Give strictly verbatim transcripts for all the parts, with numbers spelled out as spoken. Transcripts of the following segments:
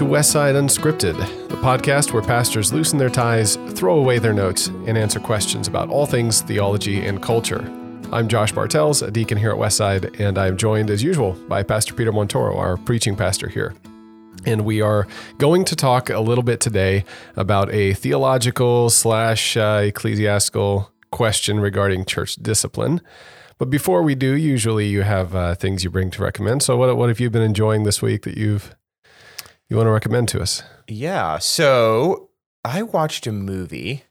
to Westside Unscripted, the podcast where pastors loosen their ties, throw away their notes, and answer questions about all things theology and culture. I'm Josh Bartels, a deacon here at Westside, and I'm joined as usual by Pastor Peter Montoro, our preaching pastor here. And we are going to talk a little bit today about a theological slash uh, ecclesiastical question regarding church discipline. But before we do, usually you have uh, things you bring to recommend. So what what have you been enjoying this week that you've you want to recommend to us? Yeah. So I watched a movie.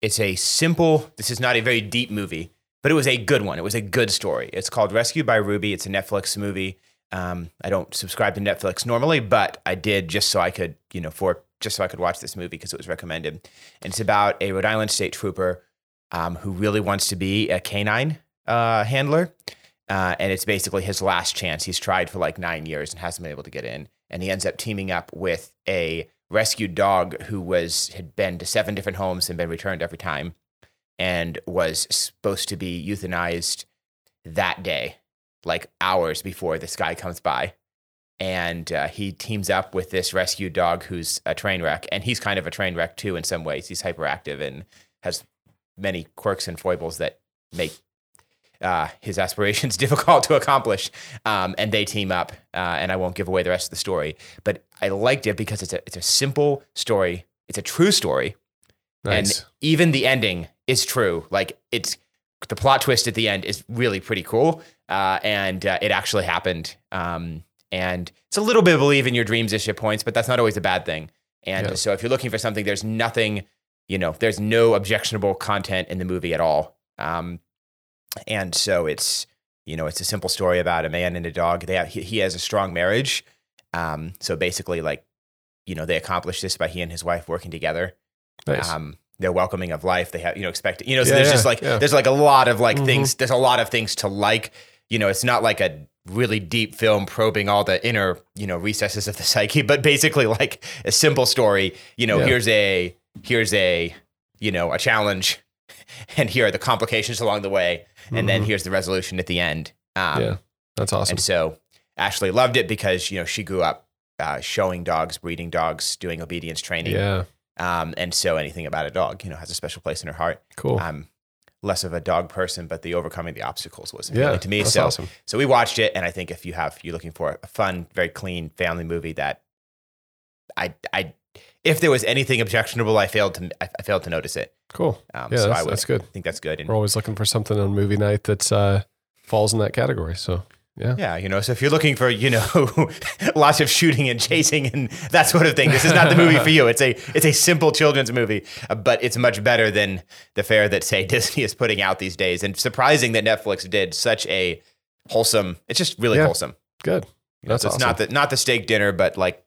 It's a simple. This is not a very deep movie, but it was a good one. It was a good story. It's called Rescue by Ruby. It's a Netflix movie. Um, I don't subscribe to Netflix normally, but I did just so I could, you know, for just so I could watch this movie because it was recommended. And it's about a Rhode Island state trooper um, who really wants to be a canine uh, handler. Uh, and it's basically his last chance. He's tried for like nine years and hasn't been able to get in. And he ends up teaming up with a rescued dog who was, had been to seven different homes and been returned every time and was supposed to be euthanized that day, like hours before this guy comes by. And uh, he teams up with this rescued dog who's a train wreck, and he's kind of a train wreck too in some ways. He's hyperactive and has many quirks and foibles that make Uh, his aspirations difficult to accomplish, um, and they team up, uh, and I won't give away the rest of the story, but I liked it because it's a it's a simple story. It's a true story. Nice. And even the ending is true. Like, it's the plot twist at the end is really pretty cool, uh, and uh, it actually happened, um, and it's a little bit of believe in your dreams-ish at points, but that's not always a bad thing, and yeah. So if you're looking for something, there's nothing, you know, there's no objectionable content in the movie at all. Um And so it's, you know, it's a simple story about a man and a dog. They have, he, he has a strong marriage. Um, so basically, like, you know, they accomplish this by he and his wife working together. Nice. Um, they're welcoming of life. They have, you know, expect, you know, so yeah, there's yeah, just like, yeah. there's like a lot of like mm-hmm. things, there's a lot of things to like, you know, it's not like a really deep film probing all the inner, you know, recesses of the psyche, but basically like a simple story, you know, yeah. here's a, here's a, you know, a challenge. And here are the complications along the way. And mm-hmm. then here's the resolution at the end. Um, yeah, that's awesome. And so Ashley loved it because, you know, she grew up uh, showing dogs, breeding dogs, doing obedience training. Yeah. Um, and so anything about a dog, you know, has a special place in her heart. Cool. Um, less of a dog person, but the overcoming the obstacles was appealing yeah, to me. That's so awesome. So we watched it. And I think if you have, you're looking for a fun, very clean family movie that I, I, if there was anything objectionable, I failed to, I failed to notice it. Cool. Um, yeah, so that's, I would, that's good. I think that's good. And we're always looking for something on movie night that uh, falls in that category. So, yeah. Yeah, you know, so if you're looking for, you know, lots of shooting and chasing and that sort of thing, this is not the movie for you. It's a it's a simple children's movie, uh, but it's much better than the fare that, say, Disney is putting out these days. And surprising that Netflix did such a wholesome, it's just really yeah. wholesome. Good. You that's know, so awesome. It's not the, not the steak dinner, but like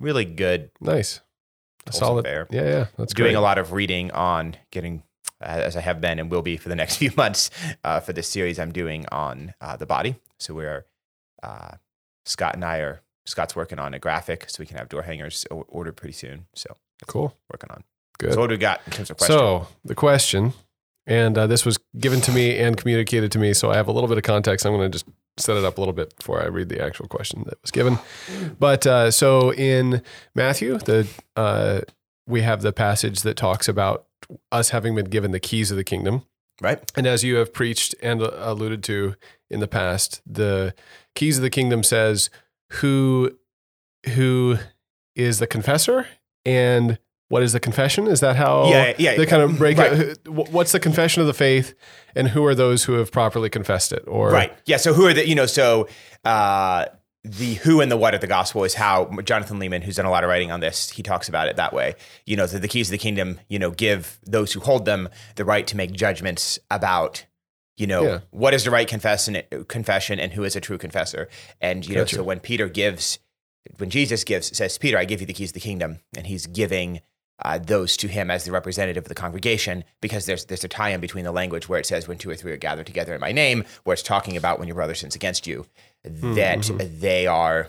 really good. Nice. A solid fair. Yeah, yeah. That's Doing great. A lot of reading on getting, uh, as I have been and will be for the next few months, uh, for this series I'm doing on uh, the body. So we're, uh, Scott and I are, Scott's working on a graphic so we can have door hangers ordered pretty soon. So cool. Working on. Good. So what do we got in terms of questions? So the question, and uh, this was given to me and communicated to me, so I have a little bit of context. I'm going to just set it up a little bit before I read the actual question that was given. But uh, so in Matthew, the uh, we have the passage that talks about us having been given the keys of the kingdom. Right. And as you have preached and alluded to in the past, the keys of the kingdom says who who is the confessor and what is the confession? Is that how yeah, yeah, they kind of break right. it? What's the confession of the faith and who are those who have properly confessed it? Or Right. Yeah. So who are the, you know, so uh, the who and the what of the gospel is how Jonathan Leeman, who's done a lot of writing on this, he talks about it that way. You know, the, the keys of the kingdom, you know, give those who hold them the right to make judgments about, you know, yeah. what is the right confession, confession and who is a true confessor. And, you gotcha. know, so when Peter gives, when Jesus gives, says, Peter, I give you the keys of the kingdom, and he's giving Uh, those to him as the representative of the congregation, because there's there's a tie-in between the language where it says when two or three are gathered together in my name, where it's talking about when your brother sins against you, that mm-hmm. they are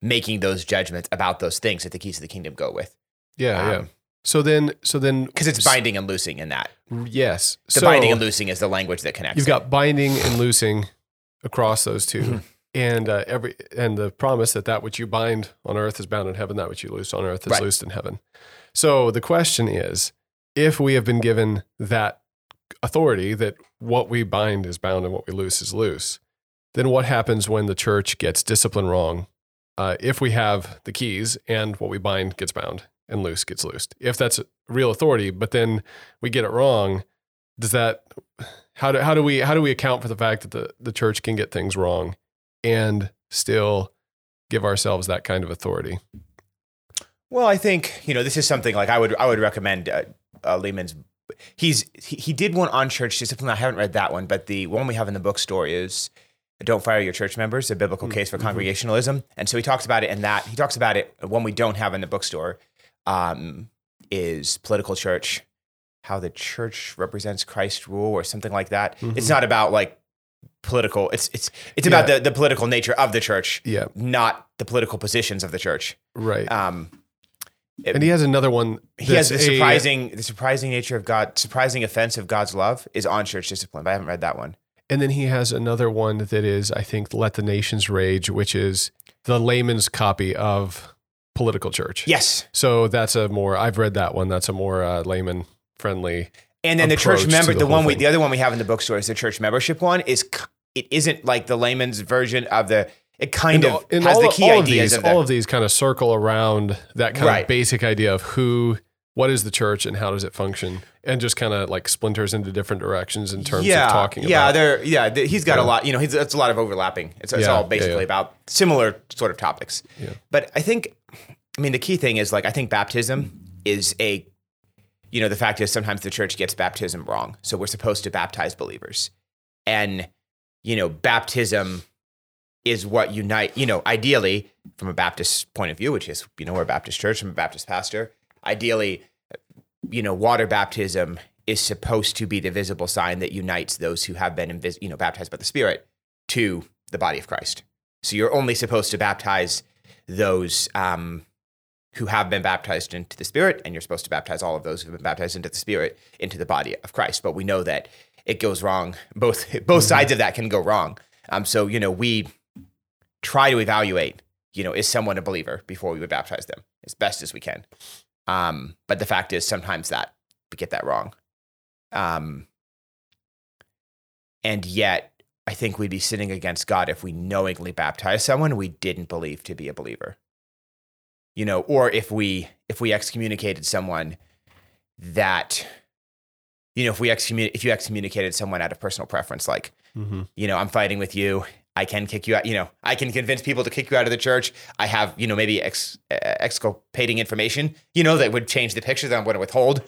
making those judgments about those things that the keys of the kingdom go with. Yeah, um, yeah. So then, so then, because it's binding and loosing in that. Yes, the so binding and loosing is the language that connects. You've got binding and loosing across those two, And uh, every and the promise that that which you bind on earth is bound in heaven, that which you loose on earth is right. loosed in heaven. So the question is, if we have been given that authority, that what we bind is bound and what we loose is loose, then what happens when the church gets discipline wrong? Uh, if we have the keys and what we bind gets bound and loose gets loosed, if that's real authority, but then we get it wrong, does that how do how do we how do we account for the fact that the, the church can get things wrong and still give ourselves that kind of authority? Well, I think, you know, this is something like I would I would recommend uh, uh, Lehman's. He's he, he did one on church discipline. I haven't read that one, but the one we have in the bookstore is Don't Fire Your Church Members, a biblical case for mm-hmm. congregationalism. And so he talks about it in that. He talks about it, one we don't have in the bookstore um, is Political Church, How the Church Represents Christ's Rule or something like that. Mm-hmm. It's not about like political, it's it's it's about yeah. the, the political nature of the church, yeah. not the political positions of the church. Right. Um, it, and he has another one. He has the surprising, a, the surprising nature of God, surprising offense of God's love is on church discipline, but I haven't read that one. And then he has another one that is, I think, Let the Nations Rage, which is the layman's copy of Political Church. Yes. So that's a more, I've read that one. That's a more uh, layman-friendly. And then the church member, the, the one we, thing. the other one we have in the bookstore is the church membership one. Is it isn't like the layman's version of the, it kind and of all, has all, the key all ideas. Of these, of the, all of these kind of circle around that kind right. of basic idea of who, what is the church and how does it function? And just kind of like splinters into different directions in terms yeah, of talking yeah, about there, yeah, yeah. He's got yeah. a lot, you know, he's, it's a lot of overlapping. It's, it's yeah, all basically yeah, yeah. about similar sort of topics. Yeah. But I think, I mean, the key thing is like, I think baptism is a, you know, the fact is sometimes the church gets baptism wrong. So we're supposed to baptize believers. And, you know, baptism is what unite, you know, ideally from a Baptist point of view, which is, you know, we're a Baptist church, I'm a Baptist pastor. Ideally, you know, water baptism is supposed to be the visible sign that unites those who have been, invis- you know, baptized by the Spirit to the body of Christ. So you're only supposed to baptize those um, who have been baptized into the Spirit, and you're supposed to baptize all of those who have been baptized into the Spirit into the body of Christ. But we know that it goes wrong. Both both mm-hmm. sides of that can go wrong. Um, so, you know, we try to evaluate, you know, is someone a believer before we would baptize them as best as we can. Um, but the fact is sometimes that we get that wrong. Um, and yet I think we'd be sinning against God if we knowingly baptize someone we didn't believe to be a believer, you know, or if we, if we excommunicated someone that, you know, if we excommunicated, if you excommunicated someone out of personal preference, like, mm-hmm. you know, I'm fighting with you. I can kick you out, you know, I can convince people to kick you out of the church. I have, you know, maybe ex, uh, exculpating information, you know, that would change the picture that I'm going to withhold,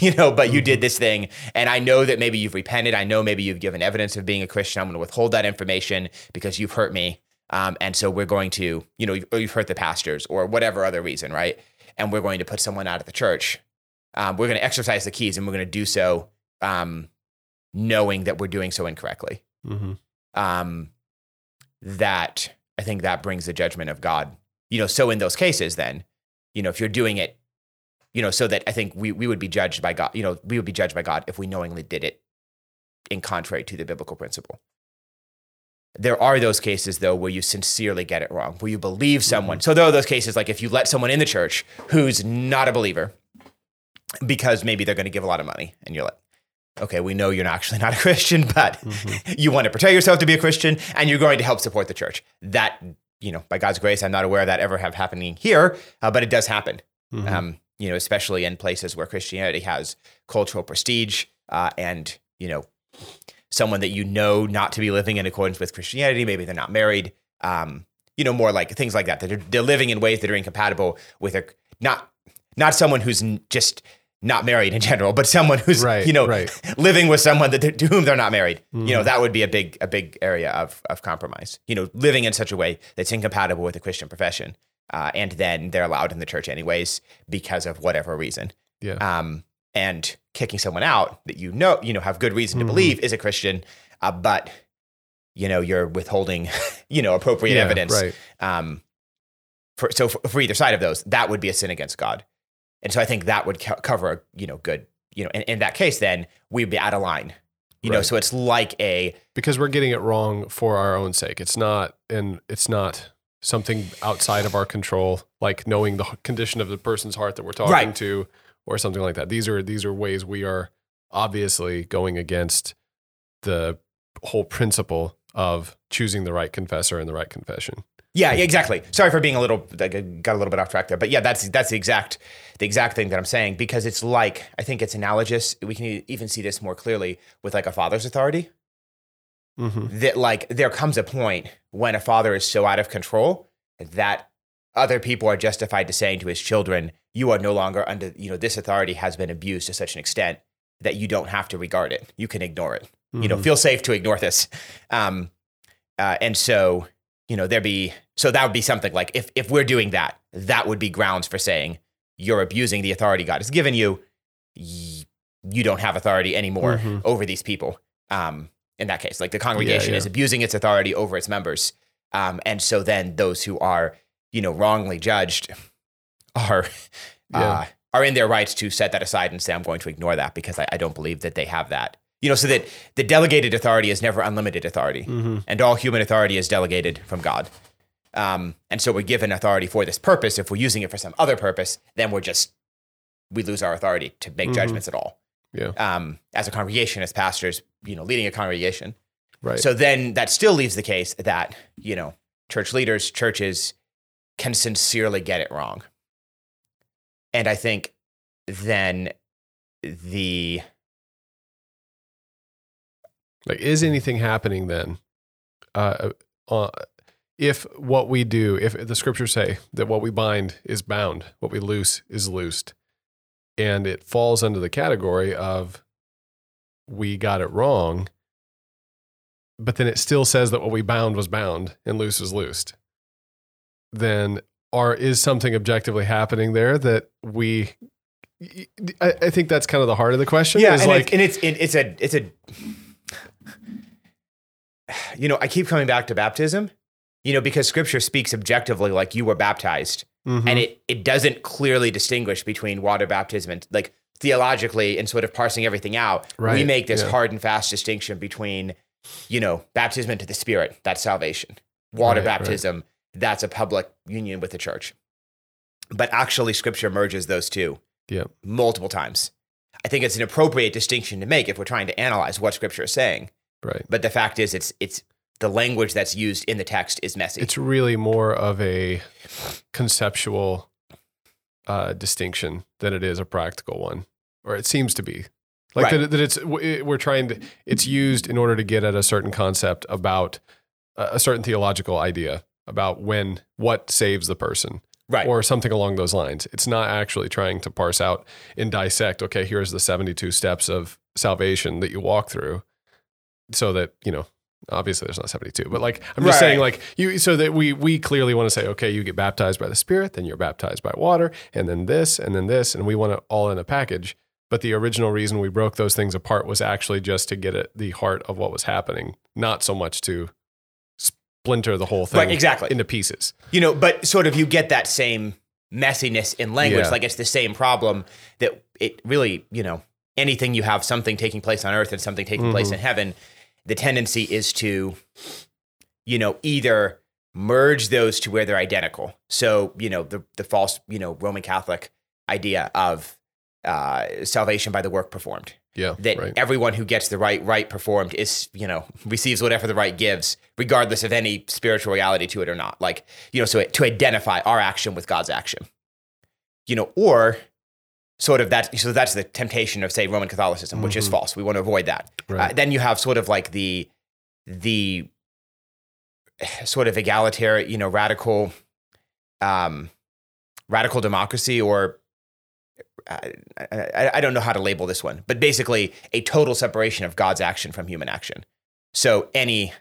you know, but you did this thing. And I know that maybe you've repented. I know maybe you've given evidence of being a Christian. I'm going to withhold that information because you've hurt me. Um, and so we're going to, you know, or you've hurt the pastors or whatever other reason, right? And we're going to put someone out of the church. Um, we're going to exercise the keys and we're going to do so um, knowing that we're doing so incorrectly. Mm-hmm. Um, that I think that brings the judgment of God, you know, so in those cases then, you know, if you're doing it, you know, so that I think we, we would be judged by God, you know, we would be judged by God if we knowingly did it in contrary to the biblical principle. There are those cases though, where you sincerely get it wrong, where you believe someone. So there are those cases, like if you let someone in the church who's not a believer because maybe they're going to give a lot of money and you're like, okay, we know you're actually not a Christian, but mm-hmm. you want to portray yourself to be a Christian and you're going to help support the church. That, you know, by God's grace, I'm not aware of that ever have happening here, uh, but it does happen, mm-hmm. um, you know, especially in places where Christianity has cultural prestige uh, and, you know, someone that you know not to be living in accordance with Christianity, maybe they're not married, um, you know, more like things like that. They're, they're living in ways that are incompatible with a, not, not someone who's just... not married in general, but someone who's, right, you know, right. living with someone that to whom they're not married, mm-hmm. you know, that would be a big, a big area of, of compromise, you know, living in such a way that's incompatible with the Christian profession. Uh, and then they're allowed in the church anyways, because of whatever reason. Yeah. Um, and kicking someone out that, you know, you know, have good reason to mm-hmm. believe is a Christian, uh, but you know, you're withholding, you know, appropriate yeah, evidence. Right. Um, for, so for, for either side of those, that would be a sin against God. And so I think that would co- cover, you know, good, you know, in, in that case, then we'd be out of line You right. know, so it's like a... Because we're getting it wrong for our own sake. It's not, and it's not something outside of our control, like knowing the condition of the person's heart that we're talking right. to or something like that. These are, these are ways we are obviously going against the whole principle of choosing the right confessor and the right confession. Yeah, exactly. Sorry for being a little, like, got a little bit off track there, but yeah, that's that's the exact the exact thing that I'm saying, because it's like, I think it's analogous. We can even see this more clearly with like a father's authority. Mm-hmm. That like there comes a point when a father is so out of control that other people are justified to saying to his children, "You are no longer under, you know, this authority has been abused to such an extent that you don't have to regard it. You can ignore it. Mm-hmm. You know, feel safe to ignore this." Um, uh, and so. You know, there'd be, so that would be something like if if we're doing that, that would be grounds for saying you're abusing the authority God has given you. Y- you don't have authority anymore mm-hmm. over these people. Um, in that case, like the congregation yeah, yeah. is abusing its authority over its members. Um, and so then those who are, you know, wrongly judged are yeah. uh, are in their rights to set that aside and say, I'm going to ignore that because I, I don't believe that they have that. You know, so that the delegated authority is never unlimited authority, mm-hmm. and all human authority is delegated from God. Um, and so we're given authority for this purpose. If we're using it for some other purpose, then we're just, we lose our authority to make mm-hmm. judgments at all. Yeah. Um, as a congregation, as pastors, you know, leading a congregation. Right. So then that still leaves the case that, you know, church leaders, churches can sincerely get it wrong. And I think then the... Like, is anything happening then? Uh, uh, if what we do, if the scriptures say that what we bind is bound, what we loose is loosed, and it falls under the category of we got it wrong, but then it still says that what we bound was bound and loose is loosed, then are, is something objectively happening there that we... I, I think that's kind of the heart of the question. Yeah, is and, like, it's, and it's, it, it's a... It's a You know, I keep coming back to baptism, you know, because scripture speaks objectively like you were baptized mm-hmm. and it, it doesn't clearly distinguish between water baptism and like theologically and sort of parsing everything out. Right. We make this yeah. hard and fast distinction between, you know, baptism into the Spirit, that's salvation. Water right, baptism, right. that's a public union with the church. But actually scripture merges those two yeah. multiple times. I think it's an appropriate distinction to make if we're trying to analyze what scripture is saying. Right. But the fact is it's it's the language that's used in the text is messy. It's really more of a conceptual uh, distinction than it is a practical one, or it seems to be. Like right. that, that it's we're trying to it's used in order to get at a certain concept about a certain theological idea about when what saves the person. Right. Or something along those lines. It's not actually trying to parse out and dissect, okay, here's the seventy-two steps of salvation that you walk through. So that, you know, obviously there's not seventy-two, but like, I'm just right. saying like you, so that we, we clearly want to say, okay, you get baptized by the Spirit, then you're baptized by water, and then this, and then this, and we want it all in a package. But the original reason we broke those things apart was actually just to get at the heart of what was happening, not so much to splinter the whole thing right, exactly. into pieces. You know, but sort of you get that same messiness in language. Yeah. Like it's the same problem that it really, you know, anything you have something taking place on earth and something taking mm-hmm. place in heaven, the tendency is to, you know, either merge those to where they're identical. So, you know, the the false, you know, Roman Catholic idea of uh, salvation by the work performed. Yeah, that right. everyone who gets the right right performed is, you know, receives whatever the right gives, regardless of any spiritual reality to it or not. Like, you know, so it, to identify our action with God's action, you know, or sort of that, so that's the temptation of, say, Roman Catholicism, which mm-hmm. is false. We want to avoid that. Right. Uh, then you have sort of like the, the sort of egalitarian, you know, radical, um, radical democracy, or uh, I, I don't know how to label this one, but basically a total separation of God's action from human action. So any,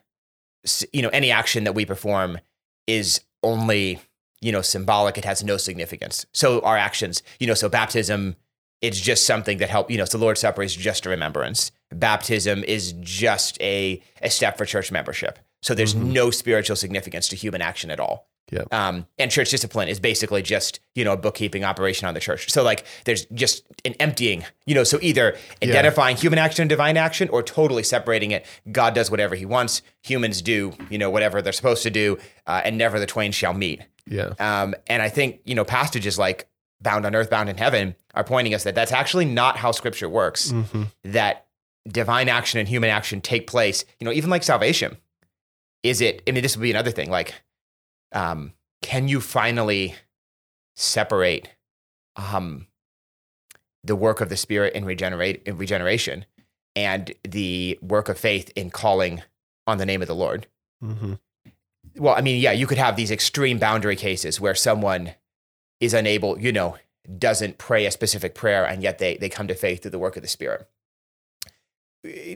you know, any action that we perform is only, you know, symbolic, it has no significance. So our actions, you know, so baptism, it's just something that help, you know, so the Lord's Supper is just a remembrance. Baptism is just a, a step for church membership. So there's mm-hmm. no spiritual significance to human action at all. Yeah. Um, and church discipline is basically just, you know, a bookkeeping operation on the church. So like there's just an emptying, you know, so either identifying yeah. human action and divine action or totally separating it. God does whatever he wants. Humans do, you know, whatever they're supposed to do, uh, and never the twain shall meet. Yeah. Um, and I think, you know, passages like Bound on Earth, Bound in Heaven are pointing us that that's actually not how scripture works, mm-hmm. that divine action and human action take place, you know, even like salvation. Is it, I mean, this would be another thing, like, um, can you finally separate um, the work of the Spirit in, regenerate, in regeneration and the work of faith in calling on the name of the Lord? Mm-hmm. Well, I mean, yeah, you could have these extreme boundary cases where someone is unable, you know, doesn't pray a specific prayer, and yet they they come to faith through the work of the Spirit.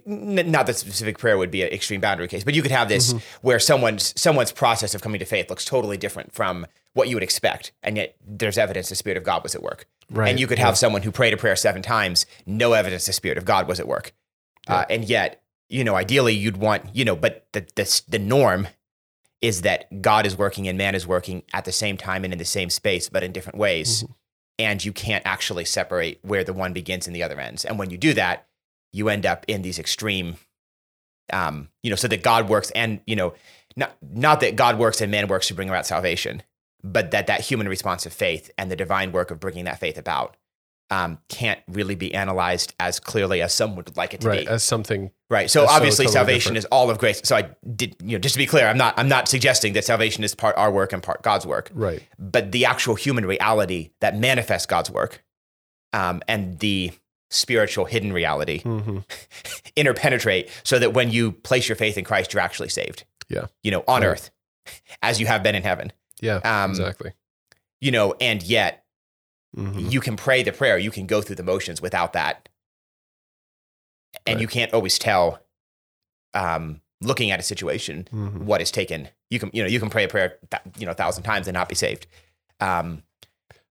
Not that specific prayer would be an extreme boundary case, but you could have this mm-hmm. where someone's someone's process of coming to faith looks totally different from what you would expect, and yet there's evidence the Spirit of God was at work. Right. And you could have yeah. someone who prayed a prayer seven times, no evidence the Spirit of God was at work. Yeah. Uh, and yet, you know, ideally you'd want, you know, but the the, the norm is that God is working and man is working at the same time and in the same space, but in different ways. Mm-hmm. And you can't actually separate where the one begins and the other ends. And when you do that, you end up in these extreme, um, you know, so that God works and, you know, not not that God works and man works to bring about salvation, but that that human response of faith and the divine work of bringing that faith about um, can't really be analyzed as clearly as some would like it to right, be. Right, as something. Right, so obviously so totally salvation different. Is all of grace. So I did, you know, just to be clear, I'm not I'm not suggesting that salvation is part our work and part God's work. Right. But the actual human reality that manifests God's work um, and the spiritual hidden reality mm-hmm. interpenetrate so that when you place your faith in Christ, you're actually saved. Yeah. You know, on yeah. earth as you have been in heaven. Yeah, um, exactly. You know, and yet mm-hmm. you can pray the prayer. You can go through the motions without that. And right. you can't always tell um, looking at a situation, mm-hmm. what is taken. You can, you know, you can pray a prayer, you know, a thousand times and not be saved. Um,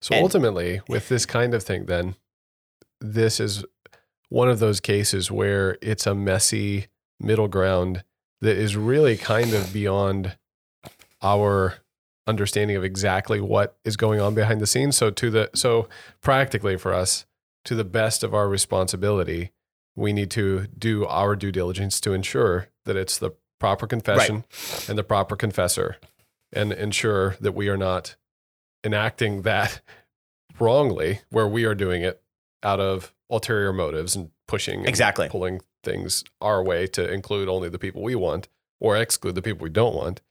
so and, ultimately with this kind of thing, then, this is one of those cases where it's a messy middle ground that is really kind of beyond our understanding of exactly what is going on behind the scenes. So to the, so practically for us, to the best of our responsibility, we need to do our due diligence to ensure that it's the proper confession right. and the proper confessor, and ensure that we are not enacting that wrongly where we are doing it out of ulterior motives and pushing and exactly. pulling things our way to include only the people we want or exclude the people we don't want.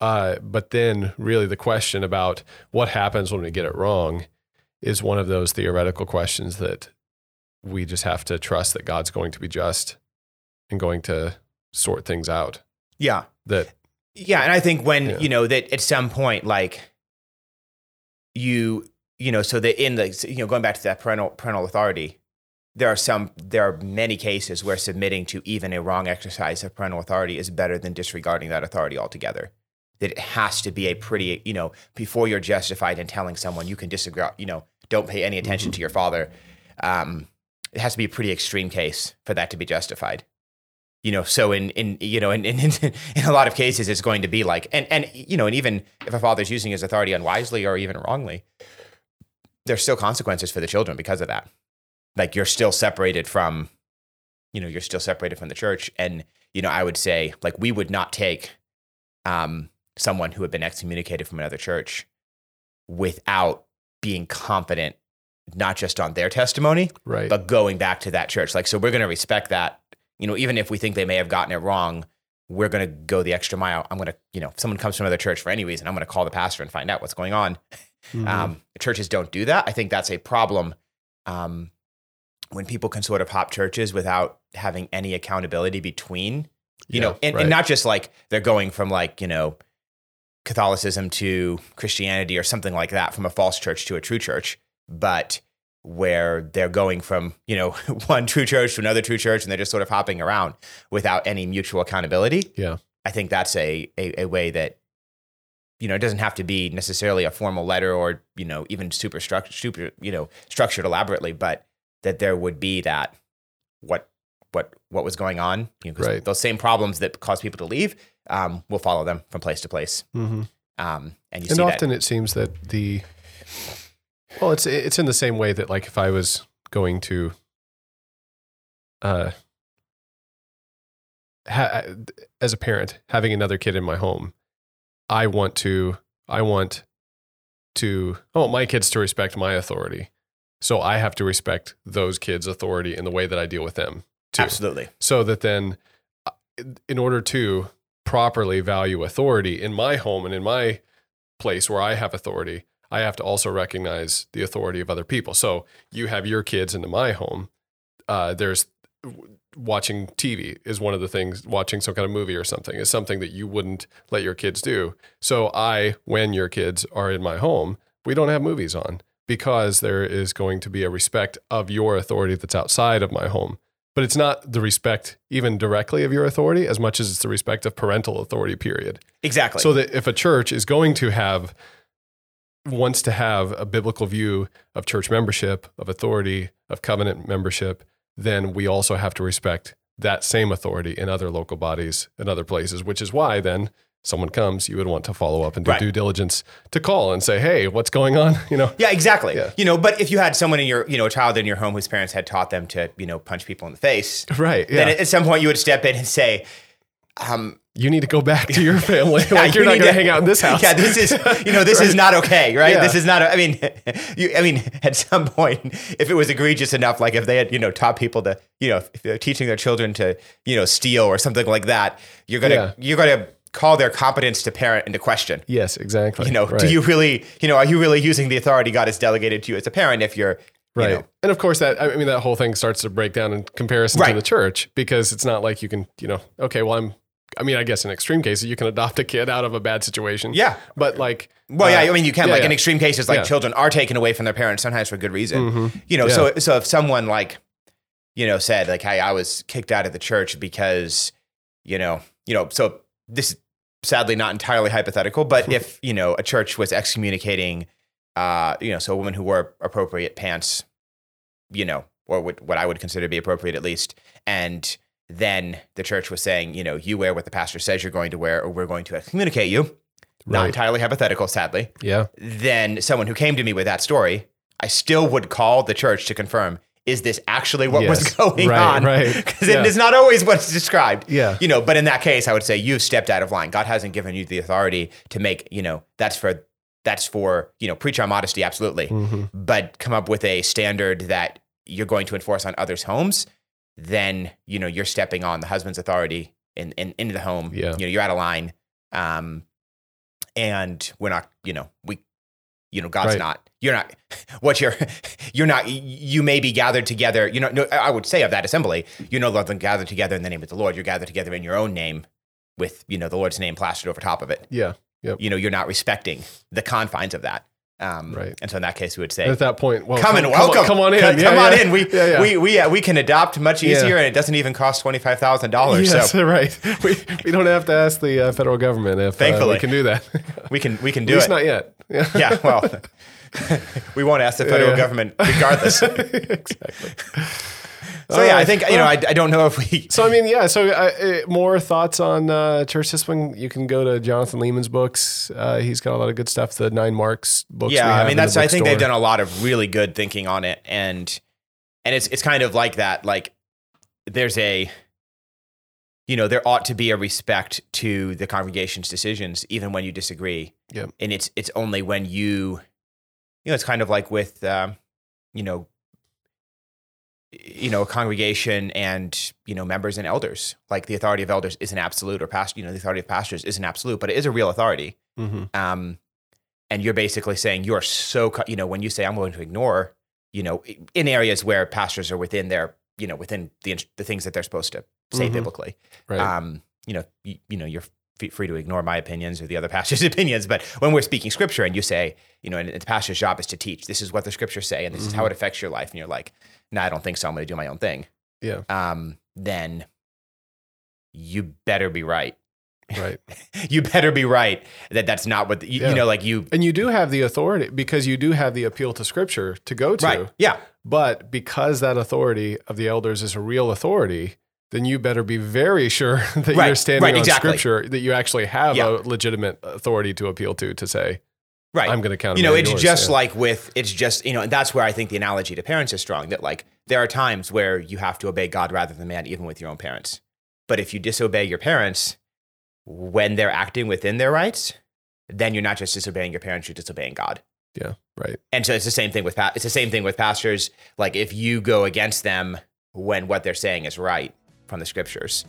Uh, but then really the question about what happens when we get it wrong is one of those theoretical questions that we just have to trust that God's going to be just and going to sort things out. Yeah. That. Yeah. And I think when, yeah. you know, that at some point, like you, you know, so that in the, you know, going back to that parental parental authority, there are some, there are many cases where submitting to even a wrong exercise of parental authority is better than disregarding that authority altogether. That it has to be a pretty, you know, before you're justified in telling someone you can disagree, you know, don't pay any attention mm-hmm. to your father. Um, it has to be a pretty extreme case for that to be justified. You know, so in, in you know, in, in, in a lot of cases, it's going to be like, and, and, you know, and even if a father's using his authority unwisely or even wrongly, there's still consequences for the children because of that. Like you're still separated from, you know, you're still separated from the church. And, you know, I would say like, we would not take um, someone who had been excommunicated from another church without being confident, not just on their testimony, right. but going back to that church. Like, so we're going to respect that, you know, even if we think they may have gotten it wrong, we're going to go the extra mile. I'm going to, you know, if someone comes from another church for any reason, I'm going to call the pastor and find out what's going on. Mm-hmm. Um, churches don't do that. I think that's a problem um, when people can sort of hop churches without having any accountability between, you yeah, know, and, right. and not just like they're going from like, you know, Catholicism to Christianity or something like that, from a false church to a true church, but where they're going from, you know, one true church to another true church and they're just sort of hopping around without any mutual accountability. Yeah, I think that's a a, a way that, you know, it doesn't have to be necessarily a formal letter or, you know, even super structured, super, you know, structured elaborately, but that there would be that what, what, what was going on, you know, right. those same problems that cause people to leave um, will follow them from place to place. Mm-hmm. Um, and you and see often that. It seems that the, well, it's, it's in the same way that like if I was going to, uh, ha- as a parent, having another kid in my home, I want to, I want to, I want my kids to respect my authority. So I have to respect those kids' authority in the way that I deal with them too. Absolutely. So that then in order to properly value authority in my home and in my place where I have authority, I have to also recognize the authority of other people. So you have your kids into my home. Uh, there's watching T V is one of the things, watching some kind of movie or something is something that you wouldn't let your kids do. So I, when your kids are in my home, we don't have movies on because there is going to be a respect of your authority that's outside of my home. But it's not the respect even directly of your authority as much as it's the respect of parental authority, period. Exactly. So that if a church is going to have, wants to have a biblical view of church membership, of authority, of covenant membership, then we also have to respect that same authority in other local bodies and other places, which is why then someone comes, you would want to follow up and do right. due diligence to call and say, hey, what's going on? You know? Yeah, exactly. Yeah. You know, but if you had someone in your, you know, a child in your home whose parents had taught them to, you know, punch people in the face, right? Yeah. Then at some point you would step in and say, um, you need to go back to your family. Yeah, like you're you not going to hang out in this house. Yeah, this is, you know, this right. is not okay, right? Yeah. This is not, I mean, you, I mean, at some point, if it was egregious enough, like if they had, you know, taught people to, you know, if they're teaching their children to, you know, steal or something like that, you're going to, yeah. you're going to call their competence to parent into question. Yes, exactly. You know, right. do you really, you know, are you really using the authority God has delegated to you as a parent if you're, right. You know. And of course that, I mean, that whole thing starts to break down in comparison right. to the church because it's not like you can, you know, okay, well, I'm, I mean, I guess in extreme cases, you can adopt a kid out of a bad situation. Yeah. But like... Well, uh, yeah, I mean, you can. Yeah, like yeah. in extreme cases, like yeah. children are taken away from their parents, sometimes for good reason. Mm-hmm. You know, yeah. so so if someone like, you know, said like, hey, I was kicked out of the church because, you know, you know, so this is sadly not entirely hypothetical, but if, you know, a church was excommunicating, uh, you know, so a woman who wore appropriate pants, you know, or what, what I would consider to be appropriate at least, and... then the church was saying, you know, you wear what the pastor says you're going to wear, or we're going to excommunicate you. Right. Not entirely hypothetical, sadly. Yeah. Then someone who came to me with that story, I still would call the church to confirm, is this actually what yes. was going right, on? Right, because yeah. it is not always what's described. Yeah. You know, but in that case, I would say you've stepped out of line. God hasn't given you the authority to make, you know, that's for, that's for, you know, preach on modesty, absolutely. Mm-hmm. But come up with a standard that you're going to enforce on others' homes. Then, you know, you're stepping on the husband's authority in, in, into the home. Yeah. You know, you're out of line. Um, and we're not, you know, we, you know, God's right. not, you're not, what you're, you're not, you may be gathered together. You know, no, I would say of that assembly, you're no longer gathered together in the name of the Lord. You're gathered together in your own name with, you know, the Lord's name plastered over top of it. Yeah. Yep. You know, you're not respecting the confines of that. Um, right. And so in that case, we would say, and at that point, well, come and welcome, come on in, come, yeah, come yeah. on in. We, yeah, yeah. we, we, uh, we can adopt much easier yeah. and it doesn't even cost twenty-five thousand dollars. Yes, so right. We, we don't have to ask the uh, federal government if Thankfully, uh, we can do that. we can, we can do it. At least not yet. Yeah. yeah well, we won't ask the federal yeah, yeah. government regardless. Exactly. So uh, yeah, I think, you know, uh, I, I don't know if we... So I mean, yeah, so uh, more thoughts on uh, church discipline, you can go to Jonathan Leeman's books. Uh, he's got a lot of good stuff, the Nine Marks books. Yeah, I mean, that's I think they've done a lot of really good thinking on it. And and it's it's kind of like that, like there's a, you know, there ought to be a respect to the congregation's decisions, even when you disagree. Yeah. And it's it's only when you, you know, it's kind of like with, um, you know, you know, a congregation and, you know, members and elders, like the authority of elders isn't absolute or past, you know, the authority of pastors isn't absolute, but it is a real authority. Mm-hmm. Um, and you're basically saying you're so, you know, when you say I'm willing to ignore, you know, in areas where pastors are within their, you know, within the the things that they're supposed to say mm-hmm. biblically, right. um, you know, you, you know, you're free to ignore my opinions or the other pastor's opinions. But when we're speaking scripture and you say, you know, and the pastor's job is to teach, this is what the scriptures say, and this mm-hmm. is how it affects your life. And you're like, no, I don't think so. I'm going to do my own thing. Yeah. Um, then you better be right. Right. you better be right that that's not what, the, you, yeah. you know, like you. And you do have the authority because you do have the appeal to scripture to go to. Right. Yeah. But because that authority of the elders is a real authority, then you better be very sure that right, you're standing right, on exactly. scripture, that you actually have yeah. a legitimate authority to appeal to, to say, right. I'm going to count. You know, it's yours, just yeah. like with, it's just, you know, and that's where I think the analogy to parents is strong, that like there are times where you have to obey God rather than man, even with your own parents. But if you disobey your parents when they're acting within their rights, then you're not just disobeying your parents, you're disobeying God. Yeah, right. And so it's the same thing with, it's the same thing with pastors. Like if you go against them when what they're saying is right from the scriptures,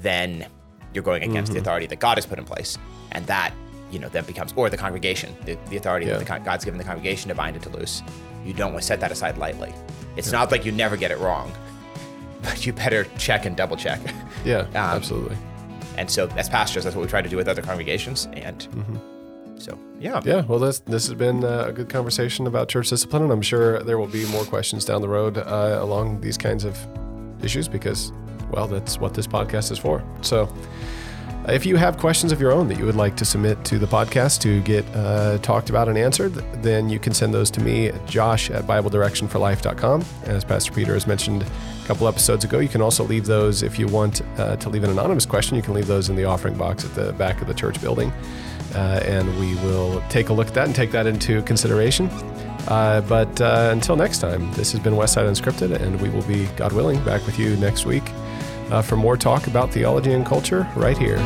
then you're going against mm-hmm. the authority that God has put in place. And that, you know, then becomes, or the congregation, the, the authority yeah. that the, God's given the congregation to bind and to loose. You don't want to set that aside lightly. It's yeah. not like you never get it wrong, but you better check and double check. Yeah, um, absolutely. And so as pastors, that's what we try to do with other congregations. And mm-hmm. so, yeah. Yeah, well, this, this has been a good conversation about church discipline, and I'm sure there will be more questions down the road uh, along these kinds of issues because, well, that's what this podcast is for. So if you have questions of your own that you would like to submit to the podcast to get uh, talked about and answered, then you can send those to me at josh at bible direction for life dot com. As Pastor Peter has mentioned a couple episodes ago, you can also leave those, if you want uh, to leave an anonymous question, you can leave those in the offering box at the back of the church building. Uh, and we will take a look at that and take that into consideration. Uh, but uh, until next time, this has been Westside Unscripted, and we will be, God willing, back with you next week. Uh, for more talk about theology and culture, right here.